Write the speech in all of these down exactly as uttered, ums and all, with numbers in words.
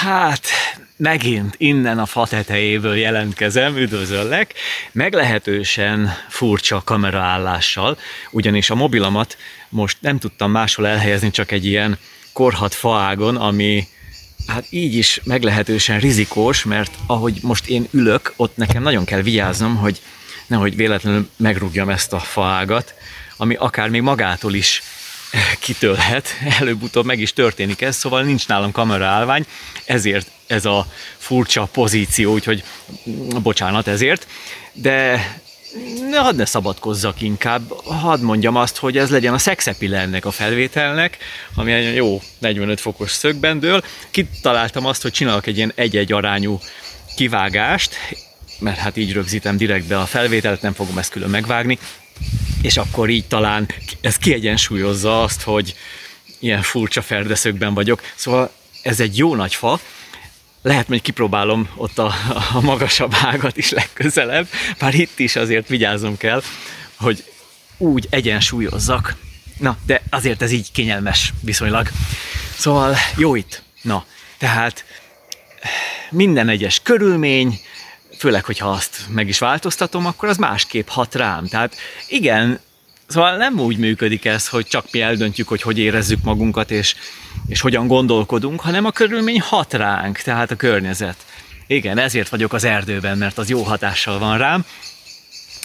Hát, megint innen a fa tetejéből jelentkezem, üdvözöllek, meglehetősen furcsa kameraállással, ugyanis a mobilamat most nem tudtam máshol elhelyezni, csak egy ilyen korhat faágon, ami hát így is meglehetősen rizikós, mert ahogy most én ülök, ott nekem nagyon kell vigyáznom, hogy nehogy véletlenül megrúgjam ezt a faágat, ami akár még magától is kitölhet, előbb-utóbb meg is történik ez, szóval nincs nálam kameraállvány, ezért ez a furcsa pozíció, úgyhogy bocsánat ezért, de hadd ne szabadkozzak inkább, hadd mondjam azt, hogy ez legyen a szexepile ennek a felvételnek, ami egy jó negyvenöt fokos szögben dől. Kitaláltam azt, hogy csinálok egy ilyen egy-egy arányú kivágást, mert hát így rögzítem direktbe a felvételt, nem fogom ezt külön megvágni, és akkor így talán ez kiegyensúlyozza azt, hogy ilyen furcsa ferdeszögben vagyok. Szóval ez egy jó nagy fa, lehet, hogy kipróbálom ott a, a magasabb ágat is legközelebb, bár itt is azért vigyáznom kell, hogy úgy egyensúlyozzak. Na, de azért ez így kényelmes viszonylag. Szóval jó itt. Na, tehát minden egyes körülmény, főleg, hogyha azt meg is változtatom, akkor az másképp hat rám. Tehát igen, szóval nem úgy működik ez, hogy csak mi eldöntjük, hogy hogy érezzük magunkat, és, és hogyan gondolkodunk, hanem a körülmény hat ránk, tehát a környezet. Igen, ezért vagyok az erdőben, mert az jó hatással van rám.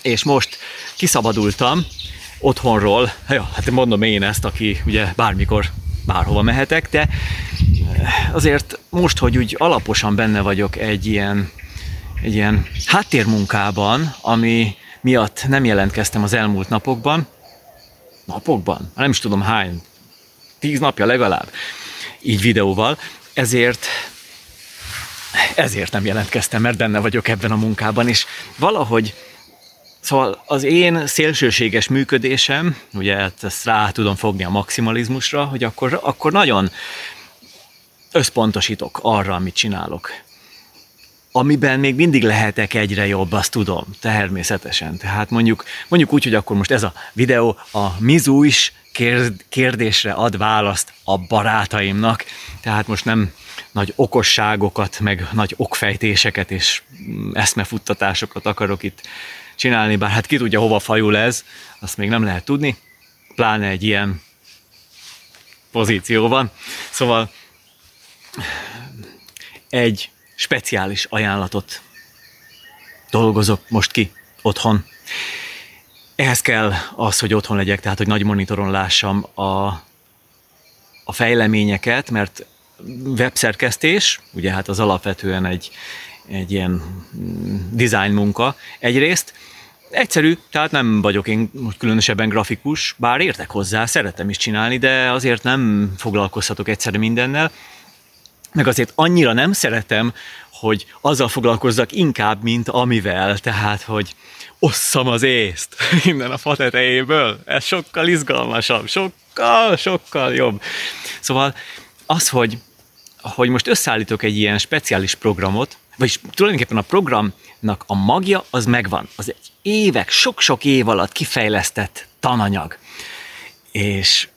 És most kiszabadultam otthonról, ja, hát mondom én ezt, aki ugye bármikor, bárhova mehetek, de azért most, hogy úgy alaposan benne vagyok egy ilyen egy ilyen háttérmunkában, ami miatt nem jelentkeztem az elmúlt napokban, napokban, nem is tudom hány, tíz napja legalább, így videóval, ezért, ezért nem jelentkeztem, mert benne vagyok ebben a munkában, és valahogy, szóval az én szélsőséges működésem, ugye ezt rá tudom fogni a maximalizmusra, hogy akkor, akkor nagyon összpontosítok arra, amit csinálok. Amiben még mindig lehetek egyre jobb, azt tudom, természetesen. Tehát mondjuk, mondjuk úgy, hogy akkor most ez a videó a mizuis kérdésre ad választ a barátaimnak. Tehát most nem nagy okosságokat, meg nagy okfejtéseket és eszmefuttatásokat akarok itt csinálni, bár hát ki tudja, hova fajul ez, azt még nem lehet tudni, pláne egy ilyen pozícióban. Szóval egy speciális ajánlatot dolgozok most ki otthon. Ehhez kell az, hogy otthon legyek, tehát hogy nagy monitoron lássam a, a fejleményeket, mert webszerkesztés, ugye hát az alapvetően egy, egy ilyen design munka egyrészt. Egyszerű, tehát nem vagyok én különösebben grafikus, bár értek hozzá, szeretem is csinálni, de azért nem foglalkozhatok egyszerre mindennel, meg azért annyira nem szeretem, hogy azzal foglalkozzak inkább, mint amivel, tehát, hogy osszam az észt innen a fa tetejéből, ez sokkal izgalmasabb, sokkal, sokkal jobb. Szóval az, hogy, hogy most összeállítok egy ilyen speciális programot, vagyis tulajdonképpen a programnak a magja az megvan, az egy évek, sok-sok év alatt kifejlesztett tananyag. És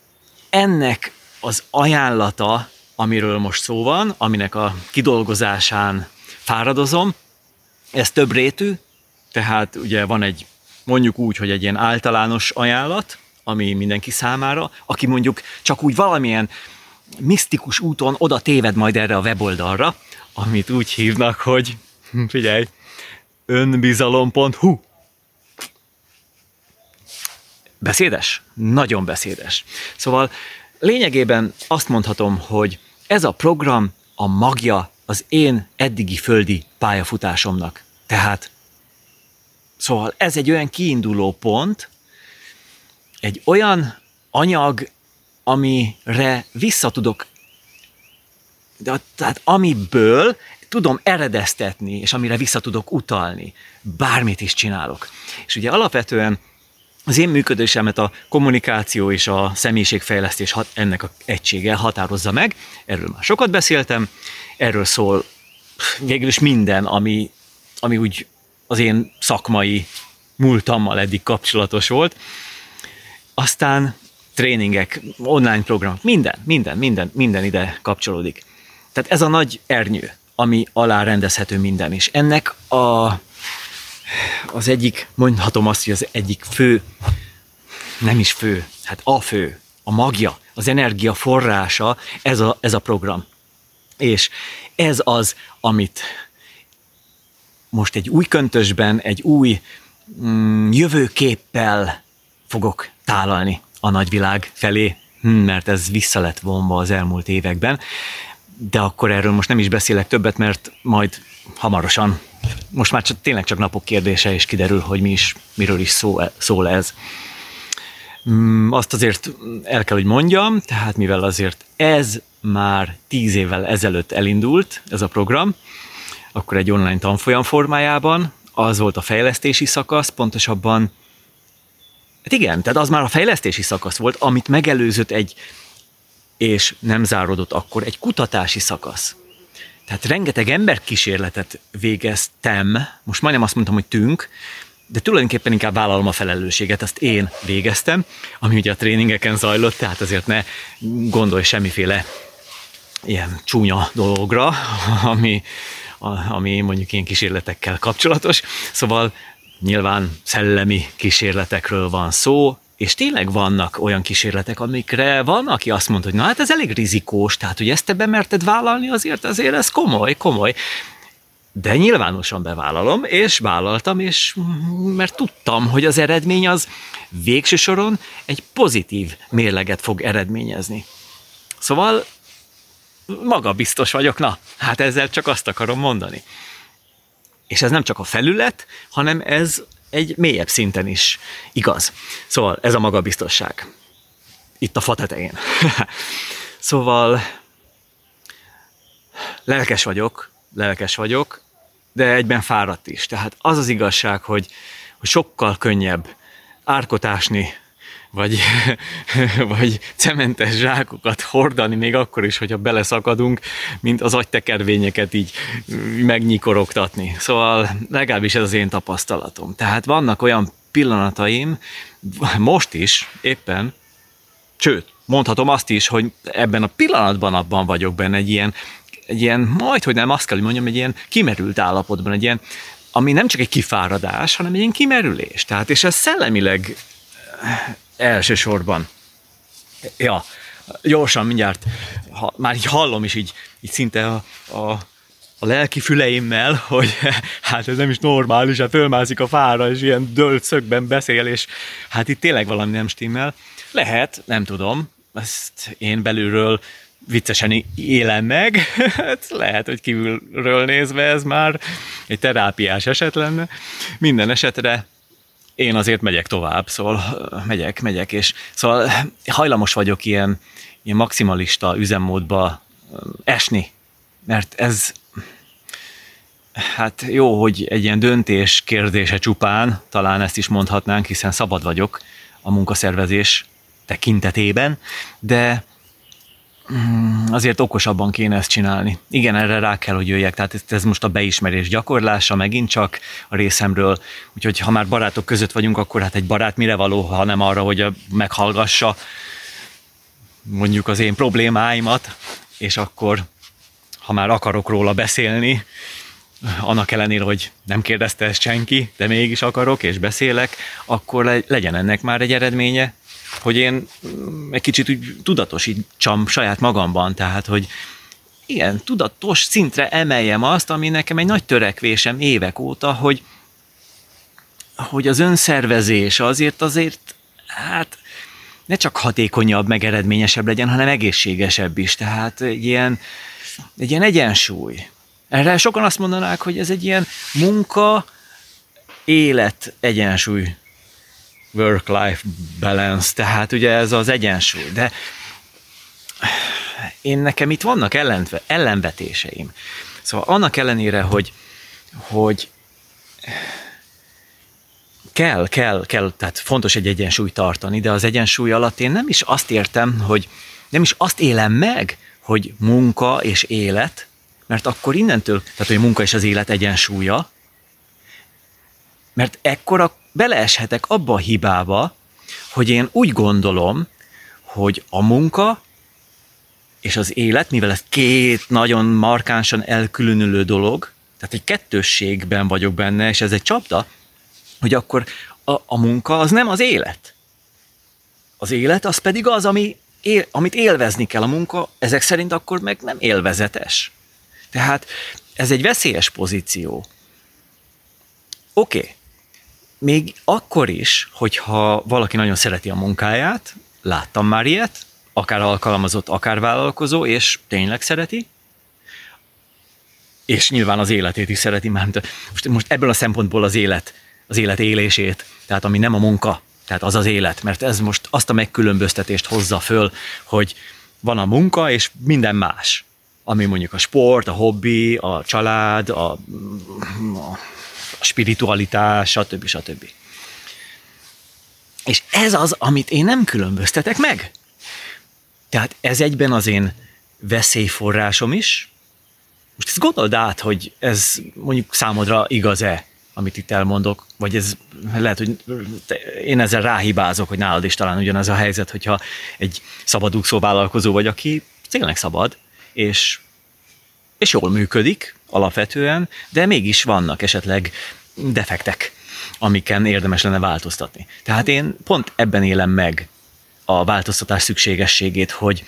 ennek az ajánlata, amiről most szó van, aminek a kidolgozásán fáradozom. Ez több rétű, tehát ugye van egy, mondjuk úgy, hogy egy ilyen általános ajánlat, ami mindenki számára, aki mondjuk csak úgy valamilyen misztikus úton oda téved majd erre a weboldalra, amit úgy hívnak, hogy figyelj, önbizalom pont hu. Beszédes? Nagyon beszédes. Szóval lényegében azt mondhatom, hogy ez a program a magja az én eddigi földi pályafutásomnak. Tehát, szóval ez egy olyan kiinduló pont, egy olyan anyag, amire visszatudok, de, tehát amiből tudom eredeztetni, és amire visszatudok utalni. Bármit is csinálok. És ugye alapvetően az én működésemet a kommunikáció és a személyiségfejlesztés hat, ennek a egysége határozza meg. Erről már sokat beszéltem, erről szól végül is minden, ami, ami úgy az én szakmai múltammal eddig kapcsolatos volt. Aztán tréningek, online program, minden, minden, minden, minden ide kapcsolódik. Tehát ez a nagy ernyő, ami alá rendezhető minden is. Ennek a, az egyik, mondhatom azt, hogy az egyik fő, nem is fő, hát a fő, a magja, az energia forrása, ez a, ez a program. És ez az, amit most egy új köntösben, egy új mm, jövőképpel fogok tálalni a nagyvilág felé, mert ez vissza lett vonva az elmúlt években. De akkor erről most nem is beszélek többet, mert majd hamarosan, most már csak, tényleg csak napok kérdése, és kiderül, hogy mi is, miről is szó, szól ez. Azt azért el kell, hogy mondjam, tehát mivel azért ez már tíz évvel ezelőtt elindult, ez a program, akkor egy online tanfolyam formájában, az volt a fejlesztési szakasz, pontosabban, hát igen, tehát az már a fejlesztési szakasz volt, amit megelőzött egy, és nem záródott akkor, egy kutatási szakasz. Tehát rengeteg emberkísérletet végeztem, most majdnem azt mondtam, hogy tünk, de tulajdonképpen inkább vállalom a felelősséget, azt én végeztem, ami ugye a tréningeken zajlott, tehát azért ne gondolj semmiféle ilyen csúnya dologra, ami, ami mondjuk ilyen kísérletekkel kapcsolatos. Szóval nyilván szellemi kísérletekről van szó, és tényleg vannak olyan kísérletek, amikre van, aki azt mondta, hogy na hát ez elég rizikós, tehát hogy ezt te bemerted vállalni, azért azért ez komoly, komoly. De nyilvánosan bevállalom, és vállaltam, és mert tudtam, hogy az eredmény az végső soron egy pozitív mérleget fog eredményezni. Szóval magabiztos vagyok, na, hát ezzel csak azt akarom mondani. És ez nem csak a felület, hanem ez egy mélyebb szinten is igaz. Szóval ez a magabiztosság. Itt a fa tetején. Szóval lelkes vagyok, lelkes vagyok, de egyben fáradt is. Tehát az az igazság, hogy, hogy sokkal könnyebb árkot ásni, vagy, vagy cementes zsákokat hordani, még akkor is, hogyha beleszakadunk, mint az agytekervényeket így megnyikorogtatni. Szóval legalábbis ez az én tapasztalatom. Tehát vannak olyan pillanataim, most is éppen, sőt, mondhatom azt is, hogy ebben a pillanatban abban vagyok benne egy ilyen, egy ilyen, majd, hogy nem azt kell, hogy mondjam, egy ilyen kimerült állapotban, egy ilyen, ami nem csak egy kifáradás, hanem egy ilyen kimerülés. Tehát, és ez szellemileg elsősorban. Ja, gyorsan mindjárt, ha, már így hallom is így, így szinte a, a, a lelki füleimmel, hogy hát ez nem is normális, hát fölmászik a fára, és ilyen dölt szögben beszél, és hát itt tényleg valami nem stimmel. Lehet, nem tudom, ezt én belülről viccesen élem meg, lehet, hogy kívülről nézve ez már egy terápiás eset lenne. Minden esetre én azért megyek tovább, szóval megyek, megyek, és szóval hajlamos vagyok ilyen, ilyen maximalista üzemmódba esni, mert ez hát jó, hogy egy ilyen döntés kérdése csupán, talán ezt is mondhatnánk, hiszen szabad vagyok a munkaszervezés tekintetében, de azért okosabban kéne ezt csinálni. Igen, erre rá kell, hogy jöjjek. Tehát ez, ez most a beismerés gyakorlása, megint csak a részemről. Úgyhogy ha már barátok között vagyunk, akkor hát egy barát mire való, ha nem arra, hogy meghallgassa mondjuk az én problémáimat, és akkor, ha már akarok róla beszélni, annak ellenére, hogy nem kérdezte ezt senki, de mégis akarok, és beszélek, akkor legyen ennek már egy eredménye, hogy én egy kicsit úgy tudatosítsam saját magamban, tehát, hogy igen, tudatos szintre emeljem azt, ami nekem egy nagy törekvésem évek óta, hogy, hogy az önszervezés azért azért, hát ne csak hatékonyabb, meg eredményesebb legyen, hanem egészségesebb is, tehát egy ilyen, egy ilyen egyensúly. Erre sokan azt mondanák, hogy ez egy ilyen munka-élet egyensúly, work-life balance, tehát ugye ez az egyensúly, de én nekem itt vannak ellentve, ellenvetéseim. Szóval annak ellenére, hogy, hogy kell, kell, kell, tehát fontos egy egyensúlyt tartani, de az egyensúly alatt én nem is azt értem, hogy nem is azt élem meg, hogy munka és élet, mert akkor innentől, tehát hogy a munka és az élet egyensúlya, mert ekkora beleeshetek abba a hibába, hogy én úgy gondolom, hogy a munka és az élet, mivel ez két nagyon markánsan elkülönülő dolog, tehát egy kettősségben vagyok benne, és ez egy csapda, hogy akkor a, a munka az nem az élet. Az élet az pedig az, ami él, amit élvezni kell, a munka ezek szerint akkor meg nem élvezetes. Tehát ez egy veszélyes pozíció. Oké, okay. Még akkor is, hogyha valaki nagyon szereti a munkáját, láttam már ilyet, akár alkalmazott, akár vállalkozó, és tényleg szereti, és nyilván az életét is szereti, már most, most ebből a szempontból az élet, az élet élését, tehát ami nem a munka, tehát az az élet, mert ez most azt a megkülönböztetést hozza föl, hogy van a munka, és minden más, ami mondjuk a sport, a hobbi, a család, a, a spiritualitás, stb. Stb. És ez az, amit én nem különböztetek meg. Tehát ez egyben az én veszélyforrásom is. Most ezt gondold át, hogy ez mondjuk számodra igaz-e, amit itt elmondok, vagy ez lehet, hogy én ezzel ráhibázok, hogy nálad is talán ugyanaz a helyzet, hogyha egy szabadúszó vállalkozó vagy, aki tényleg szabad, és, és jól működik alapvetően, de mégis vannak esetleg defektek, amiken érdemes lenne változtatni. Tehát én pont ebben élem meg a változtatás szükségességét, hogy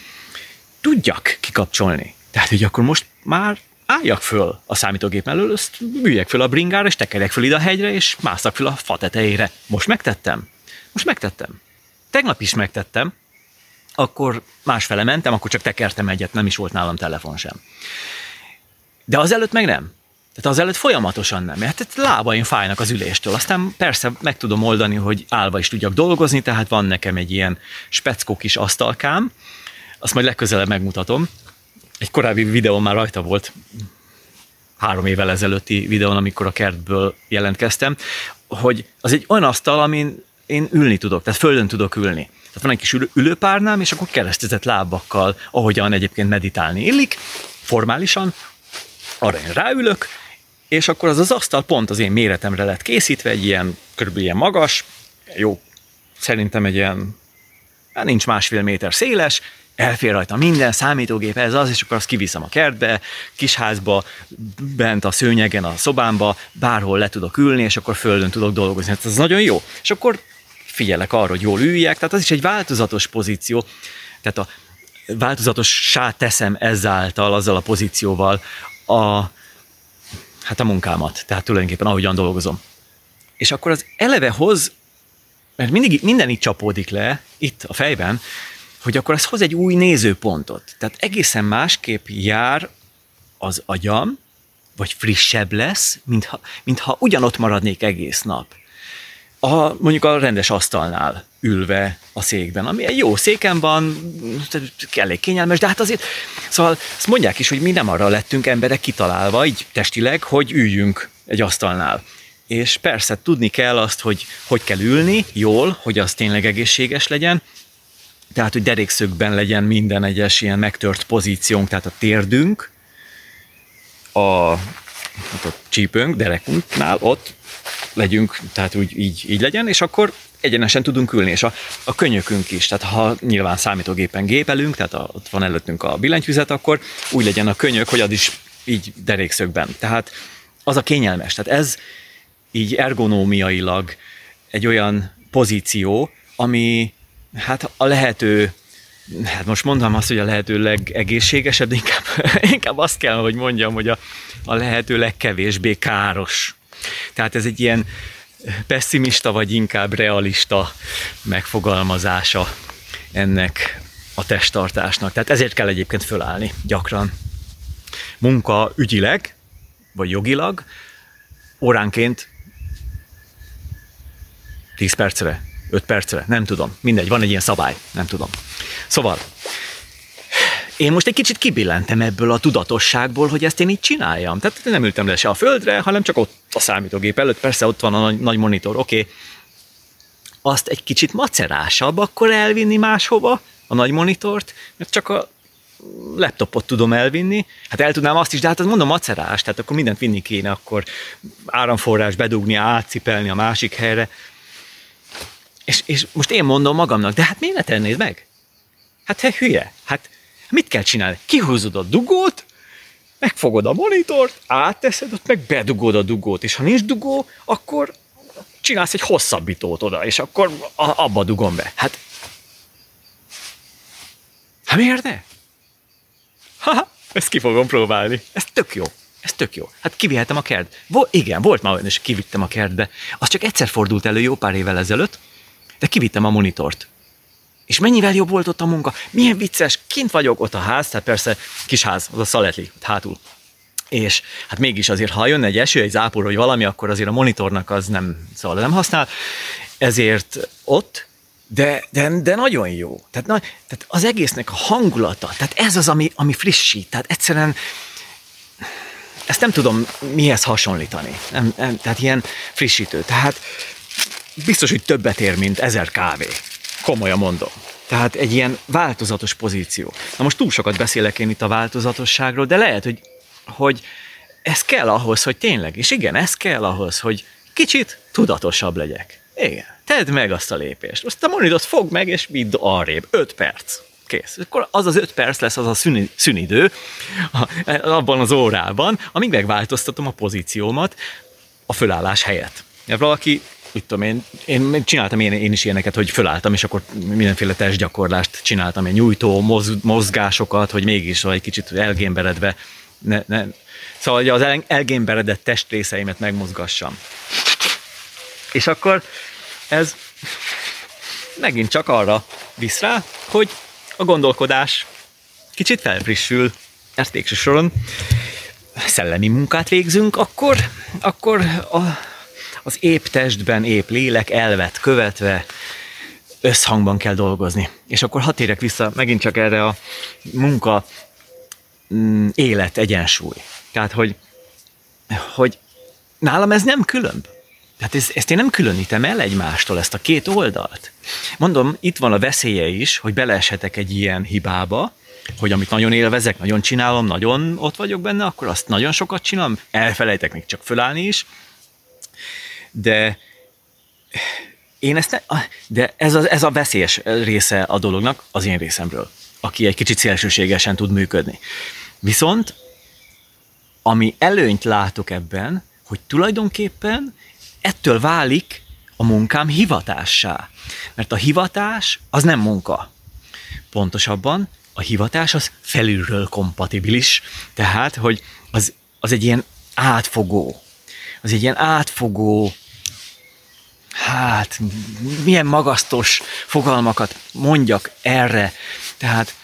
tudjak kikapcsolni. Tehát, hogy akkor most már álljak föl a számítógép elől, ezt üljek föl a bringára, és tekerjek föl ide a hegyre, és másszak föl a fa tetejére. Most megtettem? Most megtettem. Tegnap is megtettem, akkor másfele mentem, akkor csak tekertem egyet, nem is volt nálam telefon sem. De azelőtt meg nem. Tehát azelőtt folyamatosan nem. Hát lábaim fájnak az üléstől. Aztán persze meg tudom oldani, hogy állva is tudjak dolgozni, tehát van nekem egy ilyen speckó kis asztalkám. Azt majd legközelebb megmutatom. Egy korábbi videón már rajta volt, három évvel ezelőtti videón, amikor a kertből jelentkeztem, hogy az egy olyan asztal, amin én ülni tudok, tehát földön tudok ülni. Tehát van egy kis ül- ülőpárnám, és akkor keresztezett lábakkal, ahogyan egyébként meditálni illik, formálisan, arra én ráülök, és akkor az az asztal pont az én méretemre lett készítve, egy ilyen, körülbelül ilyen magas, jó, szerintem egy ilyen, nincs másfél méter széles, elfér rajta minden, számítógép, ez az, és akkor azt kiviszem a kertbe, kisházba, bent a szőnyegen, a szobámba, bárhol le tudok ülni, és akkor földön tudok dolgozni. Hát ez nagyon jó. És akkor figyelek arra, hogy jól üljek, tehát az is egy változatos pozíció, tehát a változatossá teszem ezáltal, azzal a pozícióval a, hát a munkámat, tehát tulajdonképpen ahogyan dolgozom. És akkor az eleve hoz, mert mindig, minden itt csapódik le, itt a fejben, hogy akkor ez hoz egy új nézőpontot. Tehát egészen másképp jár az agyam, vagy frissebb lesz, mintha, mintha ugyanott maradnék egész nap. A, mondjuk a rendes asztalnál ülve a székben, ami egy jó széken van, elég kényelmes, de hát azért, szóval azt mondják is, hogy mi nem arra lettünk emberek kitalálva, így testileg, hogy üljünk egy asztalnál. És persze tudni kell azt, hogy hogy kell ülni jól, hogy az tényleg egészséges legyen, tehát, hogy derékszögben legyen minden egyes ilyen megtört pozíciónk, tehát a térdünk, a, hát a csípőnk, derekunknál ott legyünk, tehát úgy így, így legyen, és akkor egyenesen tudunk ülni, és a, a könyökünk is, tehát ha nyilván számítógépen gépelünk, tehát a, ott van előttünk a billentyűzet, akkor úgy legyen a könyök, hogy az is így derékszögben. Tehát az a kényelmes, tehát ez így ergonómiailag egy olyan pozíció, ami hát a lehető, hát most mondom azt, hogy a lehető legegészségesebb, de inkább, inkább azt kell, hogy mondjam, hogy a, a lehető legkevésbé káros. Tehát ez egy ilyen pessimista, vagy inkább realista megfogalmazása ennek a testtartásnak. Tehát ezért kell egyébként fölállni gyakran. Munka ügyileg, vagy jogilag, óránként tíz percre. öt percre, nem tudom. Mindegy, van egy ilyen szabály, nem tudom. Szóval, én most egy kicsit kibillentem ebből a tudatosságból, hogy ezt én így csináljam. Tehát nem ültem le se a földre, hanem csak ott a számítógép előtt, persze ott van a nagy, nagy monitor, oké. Okay. Azt egy kicsit macerásabb akkor elvinni máshova, a nagy monitort, mert csak a laptopot tudom elvinni. Hát el tudnám azt is, de hát azt mondom macerás, tehát akkor mindent vinni kéne, akkor áramforrás bedugni, átcipelni a másik helyre. És, és most én mondom magamnak, de hát miért ne tennéd meg? Hát te hülye, hát Mit kell csinálni? Kihúzod a dugót, megfogod a monitort, átteszed, ott meg bedugod a dugót, és ha nincs dugó, akkor csinálsz egy hosszabbítót oda, és akkor abba dugom be. Hát, hát miért ne? Ha, ezt ki fogom próbálni. Ez tök jó. Ez tök jó. Hát kivihetem a kertbe. Vol- igen, volt már olyan, és kivittem a kertbe. Az csak egyszer fordult elő jó pár évvel ezelőtt, de kivittem a monitort. És mennyivel jobb volt ott a munka? Milyen vicces, kint vagyok, ott a ház, tehát persze kis ház, az a szaletli, hátul. És hát mégis azért, ha jön egy eső, egy zápor, vagy valami, akkor azért a monitornak az nem, szóval nem használ. Ezért ott, de, de, de nagyon jó. Tehát, na, tehát az egésznek a hangulata, tehát ez az, ami, ami frissít. Tehát egyszerűen ezt nem tudom mihez hasonlítani. Nem, nem, tehát ilyen frissítő. Tehát biztos, hogy többet ér, mint ezer kávé. Komolyan mondom. Tehát egy ilyen változatos pozíció. Na most túl sokat beszélek én itt a változatosságról, de lehet, hogy, hogy ez kell ahhoz, hogy tényleg, és igen, ez kell ahhoz, hogy kicsit tudatosabb legyek. Igen, tedd meg azt a lépést. Azt a monitort fogd meg, és vidd arrébb. Öt perc. Kész. Akkor az az öt perc lesz az a szüni, szünidő abban az órában, amíg megváltoztatom a pozíciómat a fölállás helyett. Mert valaki úgy tudom, én, én csináltam én, én is ilyeneket, hogy fölálltam, és akkor mindenféle testgyakorlást csináltam, egy nyújtó mozgásokat, hogy mégis egy kicsit elgémberedve, ne, ne. Szóval hogy az elgémberedett testrészeimet megmozgassam. És akkor ez megint csak arra visz rá, hogy a gondolkodás kicsit felfrissül, ezt végső soron szellemi munkát végzünk, akkor, akkor a az épp testben, épp lélek elvet követve összhangban kell dolgozni. És akkor hadd térjek vissza megint csak erre a munka mm, élet egyensúly. Tehát, hogy, hogy nálam ez nem különb. Tehát ez, ezt én nem különítem el egymástól, ezt a két oldalt. Mondom, itt van a veszélye is, hogy beleeshetek egy ilyen hibába, hogy amit nagyon élvezek, nagyon csinálom, nagyon ott vagyok benne, akkor azt nagyon sokat csinálom, elfelejtek még csak fölállni is, De, én ezt ne, de ez, a, ez a veszélyes része a dolognak az én részemről, aki egy kicsit szélsőségesen tud működni. Viszont, ami előnyt látok ebben, hogy tulajdonképpen ettől válik a munkám hivatássá. Mert a hivatás az nem munka. Pontosabban a hivatás az felülről kompatibilis. Tehát, hogy az, az egy ilyen átfogó, az egy ilyen átfogó, hát milyen magasztos fogalmakat mondjak erre. Tehát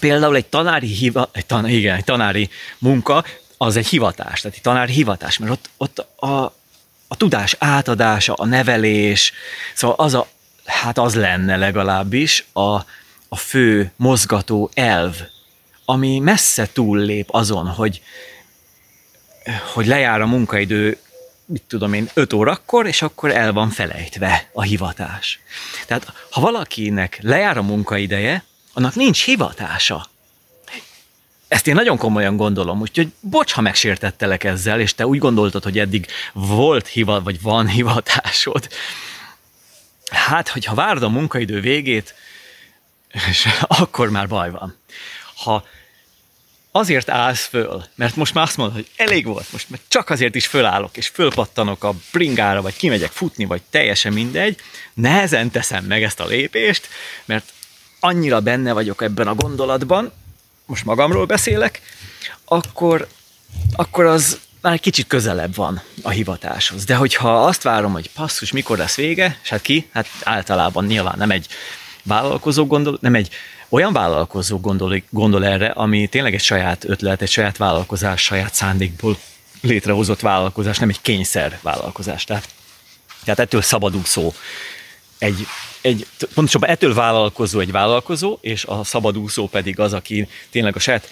például egy tanári, hiva, egy tan, igen, egy tanári munka, az egy hivatás, tehát egy tanári hivatás, mert ott, ott a, a tudás átadása, a nevelés, szóval az, a, hát az lenne legalábbis a, a fő mozgató elv, ami messze túllép azon, hogy hogy lejár a munkaidő, mit tudom én, öt órakor, és akkor el van felejtve a hivatás. Tehát ha valakinek lejár a munkaideje, annak nincs hivatása. Ezt én nagyon komolyan gondolom, úgyhogy bocs, ha megsértettelek ezzel, és te úgy gondoltad, hogy eddig volt hivat, vagy van hivatásod. Hát, hogyha várd a munkaidő végét, és akkor már baj van. Ha azért állsz föl, mert most már azt mondod, hogy elég volt most, mert csak azért is fölállok, és fölpattanok a bringára, vagy kimegyek futni, vagy teljesen mindegy, nehezen teszem meg ezt a lépést, mert annyira benne vagyok ebben a gondolatban, most magamról beszélek, akkor, akkor az már egy kicsit közelebb van a hivatáshoz. De hogyha azt várom, hogy passzus, mikor lesz vége, és hát ki, hát általában nyilván nem egy vállalkozó gondol, nem egy olyan vállalkozó gondol, gondol erre, ami tényleg egy saját ötlet, egy saját vállalkozás, saját szándékból létrehozott vállalkozás, nem egy kényszer vállalkozás. Tehát, tehát ettől szabadúszó. Egy, egy, pontosabban ettől vállalkozó egy vállalkozó, és a szabadúszó pedig az, aki tényleg a saját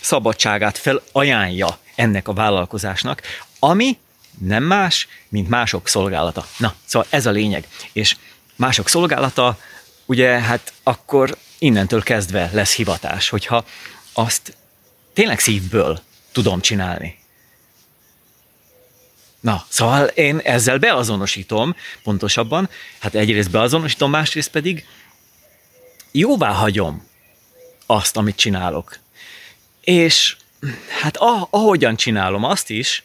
szabadságát felajánlja ennek a vállalkozásnak, ami nem más, mint mások szolgálata. Na, szóval ez a lényeg. És mások szolgálata, ugye, hát akkor innentől kezdve lesz hivatás, hogyha azt tényleg szívből tudom csinálni. Na, szóval én ezzel beazonosítom, pontosabban, hát egyrészt beazonosítom, másrészt pedig jóvá hagyom azt, amit csinálok. És hát a, ahogyan csinálom azt is,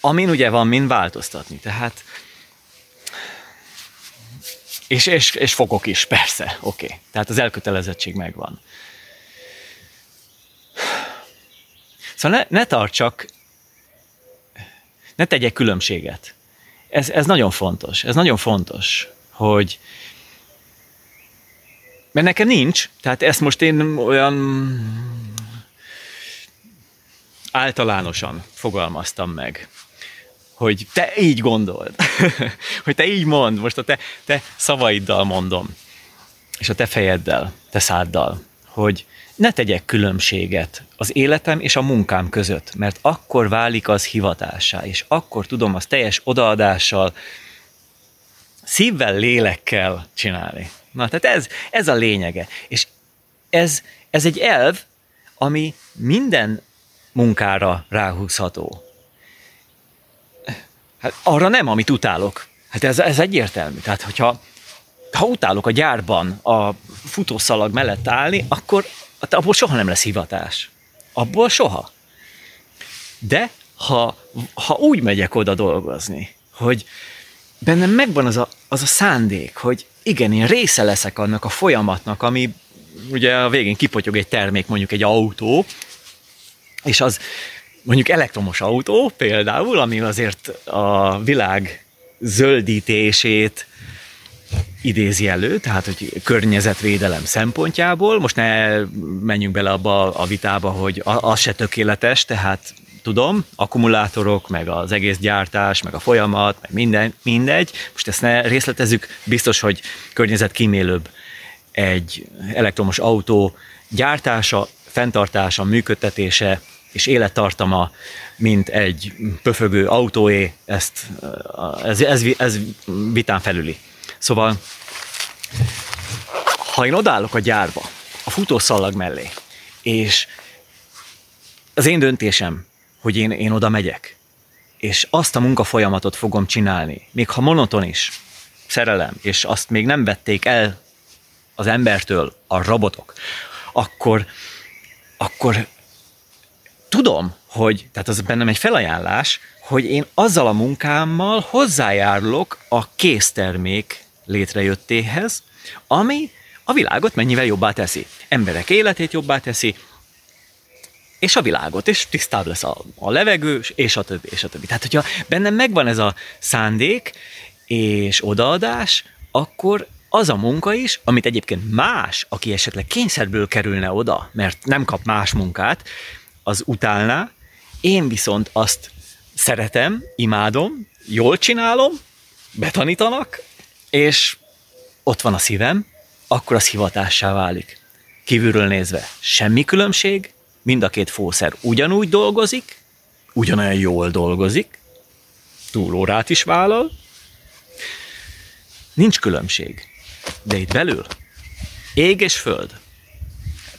amin ugye van mind változtatni. Tehát és, és, és fogok is, persze, oké. Okay. Tehát az elkötelezettség megvan. Szóval ne, ne tartsak, ne tegyek különbséget. Ez, ez nagyon fontos, ez nagyon fontos, hogy mert nekem nincs, tehát ezt most én olyan általánosan fogalmaztam meg, hogy te így gondold, hogy te így mondd, most a te, te szavaiddal mondom, és a te fejeddel, te száddal, hogy ne tegyek különbséget az életem és a munkám között, mert akkor válik az hivatássá, és akkor tudom az teljes odaadással, szívvel, lélekkel csinálni. Na, tehát ez, ez a lényege. És ez, ez egy elv, ami minden munkára ráhúzható. Hát arra nem, amit utálok. Hát ez, ez egyértelmű. Tehát, hogyha ha utálok a gyárban a futószalag mellett állni, akkor abból soha nem lesz hivatás. Abból soha. De ha, ha úgy megyek oda dolgozni, hogy bennem megvan az a, az a szándék, hogy igen, én része leszek annak a folyamatnak, ami ugye a végén kipotyog egy termék, mondjuk egy autó, és az mondjuk elektromos autó például, ami azért a világ zöldítését idézi elő, tehát hogy környezetvédelem szempontjából, most ne menjünk bele abba a vitába, hogy az se tökéletes, tehát tudom, akkumulátorok, meg az egész gyártás, meg a folyamat, meg minden, mindegy. Most ezt ne részletezzük, biztos, hogy környezetkímélőbb egy elektromos autó gyártása, fenntartása, működtetése és élettartama, mint egy pöfögő autóé, ezt, ez, ez, ez vitán felüli. Szóval, ha én odállok a gyárba, a futószalag mellé, és az én döntésem, hogy én, én oda megyek, és azt a munkafolyamatot fogom csinálni, még ha monoton is, szerelem, és azt még nem vették el az embertől a robotok, akkor, akkor tudom, hogy, tehát az bennem egy felajánlás, hogy én azzal a munkámmal hozzájárulok a késztermék létrejöttéhez, ami a világot mennyivel jobbá teszi. Emberek életét jobbá teszi, és a világot, és tisztább lesz a, a levegő, és a többi, és a többi. Tehát, hogyha bennem megvan ez a szándék és odaadás, akkor az a munka is, amit egyébként más, aki esetleg kényszerből kerülne oda, mert nem kap más munkát, az utálná, én viszont azt szeretem, imádom, jól csinálom, betanítanak, és ott van a szívem, akkor az hivatássá válik. Kívülről nézve semmi különbség, mind a két fószer ugyanúgy dolgozik, ugyanolyan jól dolgozik, túlórát is vállal, nincs különbség, de itt belül ég és föld.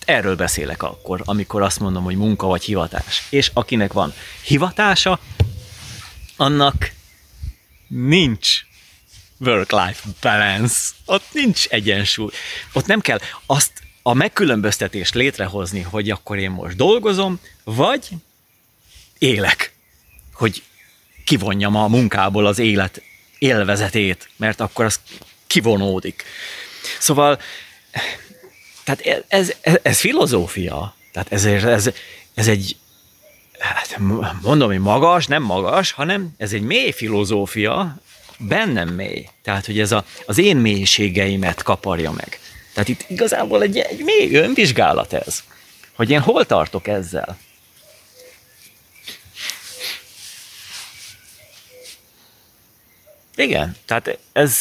Erről beszélek akkor, amikor azt mondom, hogy munka vagy hivatás. És akinek van hivatása, annak nincs work-life balance. Ott nincs egyensúly. Ott nem kell azt a megkülönböztetést létrehozni, hogy akkor én most dolgozom, vagy élek. Hogy kivonjam a munkából az élet élvezetét, mert akkor az kivonódik. Szóval tehát ez, ez, ez filozófia, tehát ez, ez, ez egy, hát mondom, hogy magas, nem magas, hanem ez egy mély filozófia, bennem mély. Tehát, hogy ez a, az én mélységeimet kaparja meg. Tehát itt igazából egy, egy mély önvizsgálat ez, hogy én hol tartok ezzel. Igen, tehát ez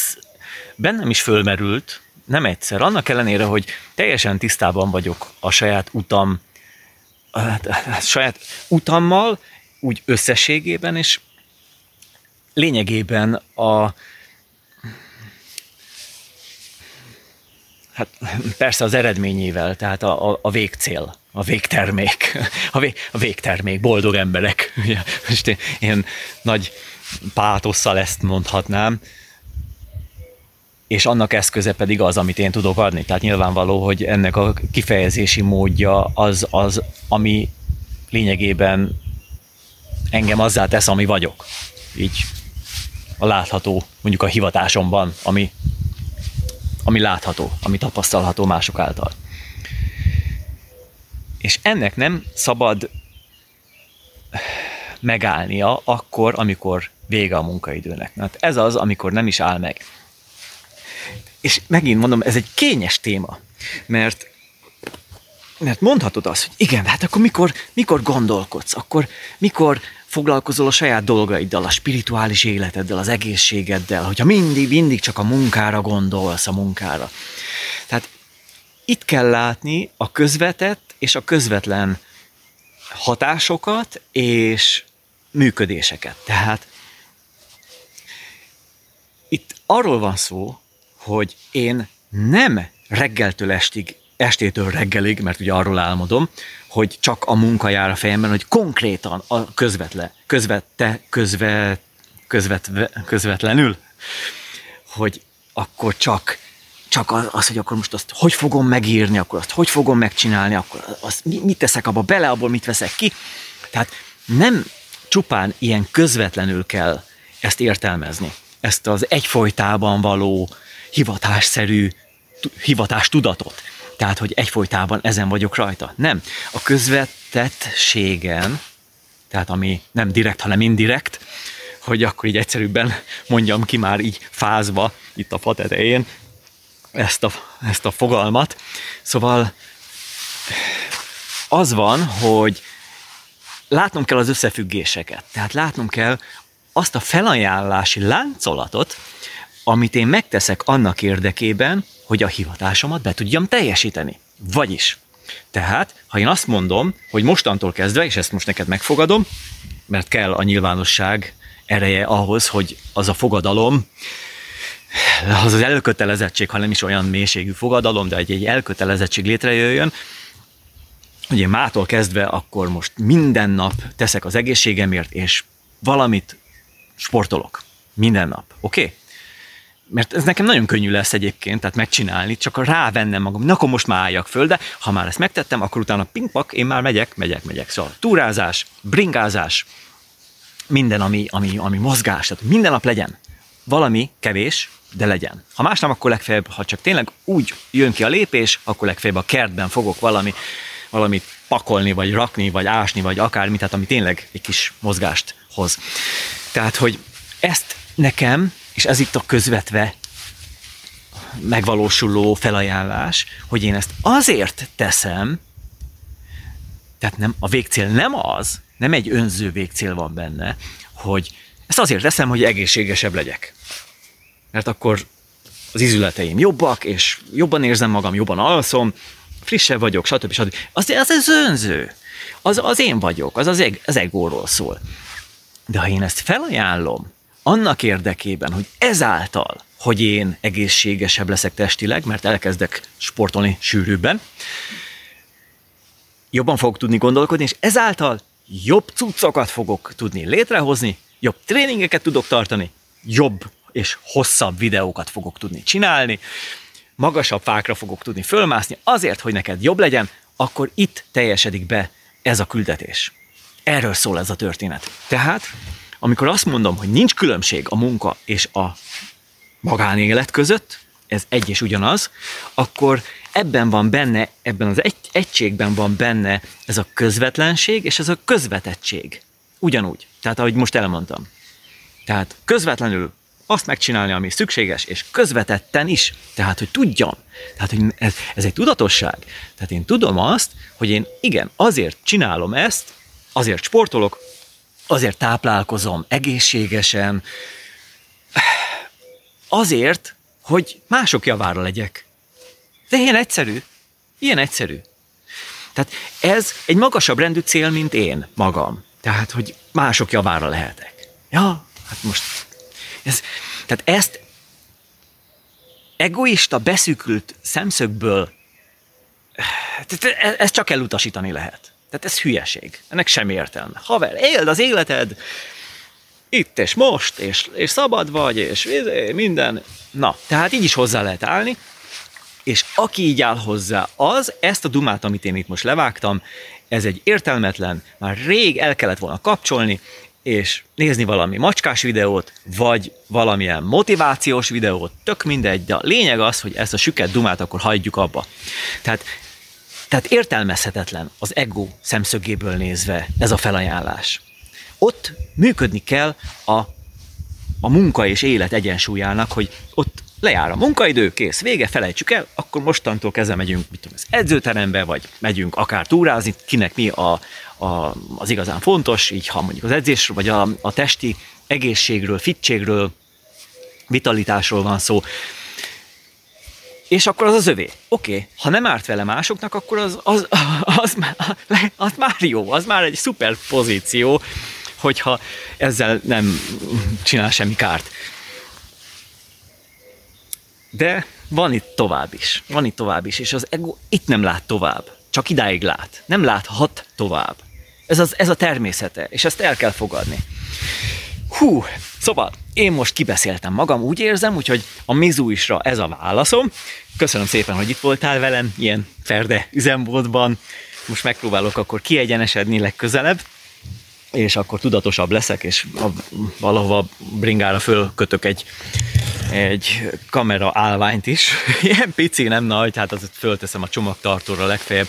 bennem is fölmerült, nem egyszer. Annak ellenére, hogy teljesen tisztában vagyok a saját utam, a, a, a saját utammal, úgy összességében, és lényegében a... Hát persze az eredményével, tehát a, a, a végcél, a végtermék, a, vég, a végtermék, boldog emberek. Most én, én nagy pátosszal ezt mondhatnám. és annak eszköze pedig az, amit én tudok adni. Tehát nyilvánvaló, hogy ennek a kifejezési módja az, az ami lényegében engem azzá tesz, ami vagyok. Így a látható, mondjuk a hivatásomban, ami, ami látható, ami tapasztalható mások által. És ennek nem szabad megállnia akkor, amikor vége a munkaidőnek. Hát ez az, amikor nem is áll meg. És megint mondom, ez egy kényes téma, mert, mert mondhatod azt, hogy igen, hát akkor mikor, mikor gondolkodsz, akkor mikor foglalkozol a saját dolgaiddal, a spirituális életeddel, az egészségeddel, hogyha mindig, mindig csak a munkára gondolsz, a munkára. Tehát itt kell látni a közvetett és a közvetlen hatásokat és működéseket. Tehát itt arról van szó, hogy én nem reggeltől estig, estétől reggelig, mert ugye arról álmodom, hogy csak a munka jár a fejemben, hogy konkrétan a közvetle, közvette, közvet, közvetve, közvetlenül, hogy akkor csak, csak az, hogy akkor most azt hogy fogom megírni, akkor azt hogy fogom megcsinálni, akkor azt mit teszek abba bele, abból mit veszek ki. Tehát nem csupán ilyen közvetlenül kell ezt értelmezni, ezt az egyfolytában való hivatásszerű hivatástudatot. Tehát, hogy egyfolytában ezen vagyok rajta. Nem. A közvetettségen, tehát ami nem direkt, hanem indirekt, hogy akkor így egyszerűbben mondjam ki már így fázva itt a fa tetején ezt a, ezt a fogalmat. Szóval az van, hogy látnom kell az összefüggéseket. Tehát látnom kell azt a felajánlási láncolatot, amit én megteszek annak érdekében, hogy a hivatásomat be tudjam teljesíteni. Vagyis, tehát, ha én azt mondom, hogy mostantól kezdve, és ezt most neked megfogadom, mert kell a nyilvánosság ereje ahhoz, hogy az a fogadalom, az az elkötelezettség, ha nem is olyan mélységű fogadalom, de egy, egy elkötelezettség létrejöjjön, hogy én mától kezdve akkor most minden nap teszek az egészségemért, és valamit sportolok. Minden nap. Oké? Okay? Mert ez nekem nagyon könnyű lesz egyébként, tehát megcsinálni, csak rávennem magam, na akkor most már álljak föl, de ha már ezt megtettem, akkor utána pingpak, én már megyek, megyek, megyek. Szóval túrázás, bringázás, minden, ami, ami, ami mozgás, tehát minden nap legyen. Valami kevés, de legyen. Ha más nem, akkor legfeljebb, ha csak tényleg úgy jön ki a lépés, akkor legfeljebb a kertben fogok valami, valamit pakolni, vagy rakni, vagy ásni, vagy akármit, tehát ami tényleg egy kis mozgást hoz. Tehát, hogy ezt nekem, és ez itt a közvetve megvalósuló felajánlás, hogy én ezt azért teszem, tehát nem, a végcél nem az, nem egy önző végcél van benne, hogy ezt azért teszem, hogy egészségesebb legyek. Mert akkor az izületeim jobbak, és jobban érzem magam, jobban alszom, frissebb vagyok, stb. stb. Az, az, az önző. Az, az én vagyok, az az, eg, az egóról szól. De ha én ezt felajánlom, annak érdekében, hogy ezáltal, hogy én egészségesebb leszek testileg, mert elkezdek sportolni sűrűbben, jobban fogok tudni gondolkodni, és ezáltal jobb cuccokat fogok tudni létrehozni, jobb tréningeket tudok tartani, jobb és hosszabb videókat fogok tudni csinálni, magasabb fákra fogok tudni fölmászni, azért, hogy neked jobb legyen, akkor itt teljesedik be ez a küldetés. Erről szól ez a történet. Tehát amikor azt mondom, hogy nincs különbség a munka és a magánélet között, ez egy és ugyanaz, akkor ebben van benne, ebben az egy, egységben van benne ez a közvetlenség és ez a közvetettség. Ugyanúgy. Tehát, ahogy most elmondtam. Tehát közvetlenül azt megcsinálni, ami szükséges, és közvetetten is. Tehát, hogy tudjam. Tehát, hogy ez, ez egy tudatosság. Tehát én tudom azt, hogy én igen, azért csinálom ezt, azért sportolok, azért táplálkozom egészségesen, azért, hogy mások javára legyek. De ilyen egyszerű, ilyen egyszerű. Tehát ez egy magasabb rendű cél, mint én magam. Tehát, hogy mások javára lehetek. Ja, hát most ez, tehát ezt egoista, beszűkült szemszögből, ezt csak elutasítani lehet. Tehát ez hülyeség. Ennek semmi értelme. Haver, éld az életed, itt és most, és, és szabad vagy, és minden. Na, tehát így is hozzá lehet állni, és aki így áll hozzá, az ezt a dumát, amit én itt most levágtam, ez egy értelmetlen, már rég el kellett volna kapcsolni, és nézni valami macskás videót, vagy valamilyen motivációs videót, tök mindegy, de a lényeg az, hogy ezt a süket dumát akkor hagyjuk abba. Tehát, tehát értelmezhetetlen az ego szemszögéből nézve ez a felajánlás. Ott működni kell a, a munka és élet egyensúlyának, hogy ott lejár a munkaidő, kész, vége, felejtsük el, akkor mostantól kezdve megyünk mit tudom, az edzőterembe, vagy megyünk akár túrázni, kinek mi a, a, az igazán fontos, így ha mondjuk az edzésről, vagy a, a testi egészségről, fittségről, vitalitásról van szó. És akkor az az övé. Oké, okay, ha nem árt vele másoknak, akkor az, az, az, az, az már jó, az már egy szuper pozíció, hogyha ezzel nem csinál semmi kárt. De van itt tovább is, van itt tovább is, és az ego itt nem lát tovább, csak idáig lát, nem láthat tovább. Ez, az, ez a természete, és ezt el kell fogadni. Hú, szóval én most kibeszéltem magam, úgy érzem, úgyhogy a mizuisra ez a válaszom. Köszönöm szépen, hogy itt voltál velem, ilyen ferde üzemmódban. Most megpróbálok akkor kiegyenesedni legközelebb, és akkor tudatosabb leszek, és a, valahova bringára fölkötök egy, egy kamera állványt is. Ilyen pici, nem nagy, hát azt fölteszem a csomagtartóra legfeljebb.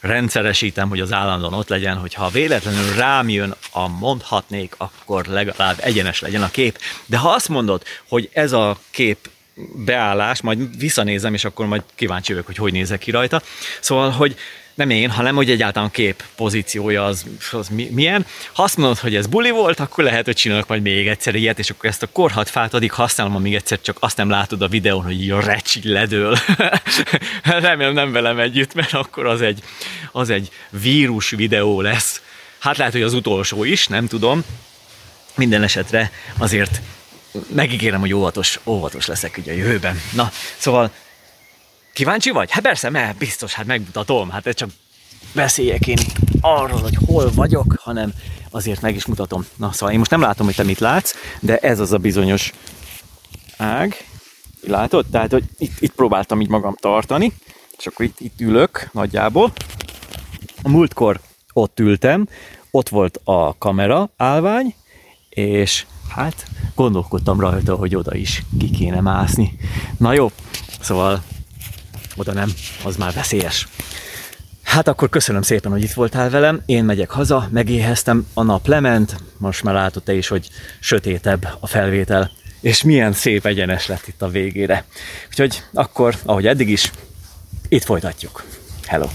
Rendszeresítem, hogy az állandóan ott legyen, hogyha véletlenül rám jön a mondhatnék, akkor legalább egyenes legyen a kép. De ha azt mondod, hogy ez a kép beállás, majd visszanézem, és akkor majd kíváncsi vagyok, hogy hogy nézek ki rajta. Szóval, hogy nem én, hanem hogy egyáltalán kép pozíciója az, az milyen. Ha azt mondod, hogy ez buli volt, akkor lehet, hogy csinálok majd még egyszer ilyet, és akkor ezt a korhat fát addig használom, amíg egyszer csak azt nem látod a videón, hogy így a recsi ledől. Remélem nem velem együtt, mert akkor az egy, az egy vírus videó lesz. Hát lehet, hogy az utolsó is, nem tudom. Minden esetre azért megígérem, hogy óvatos, óvatos leszek ugye a jövőben. Na, szóval kíváncsi vagy? Hát persze, mert biztos, hát megmutatom. Hát ez csak beszéljek én arról, hogy hol vagyok, hanem azért meg is mutatom. Na, szóval én most nem látom, hogy te mit látsz, de ez az a bizonyos ág. Látod? Tehát, hogy itt, itt próbáltam így magam tartani, és akkor itt, itt ülök nagyjából. A múltkor ott ültem, ott volt a kamera állvány, és hát gondolkodtam rajta, hogy oda is ki kéne mászni. Na jó, szóval oda nem, az már veszélyes. Hát akkor köszönöm szépen, hogy itt voltál velem, én megyek haza, megéheztem, a nap lement, most már látod te is, hogy sötétebb a felvétel, és milyen szép egyenes lett itt a végére. Úgyhogy akkor, ahogy eddig is, itt folytatjuk. Hello!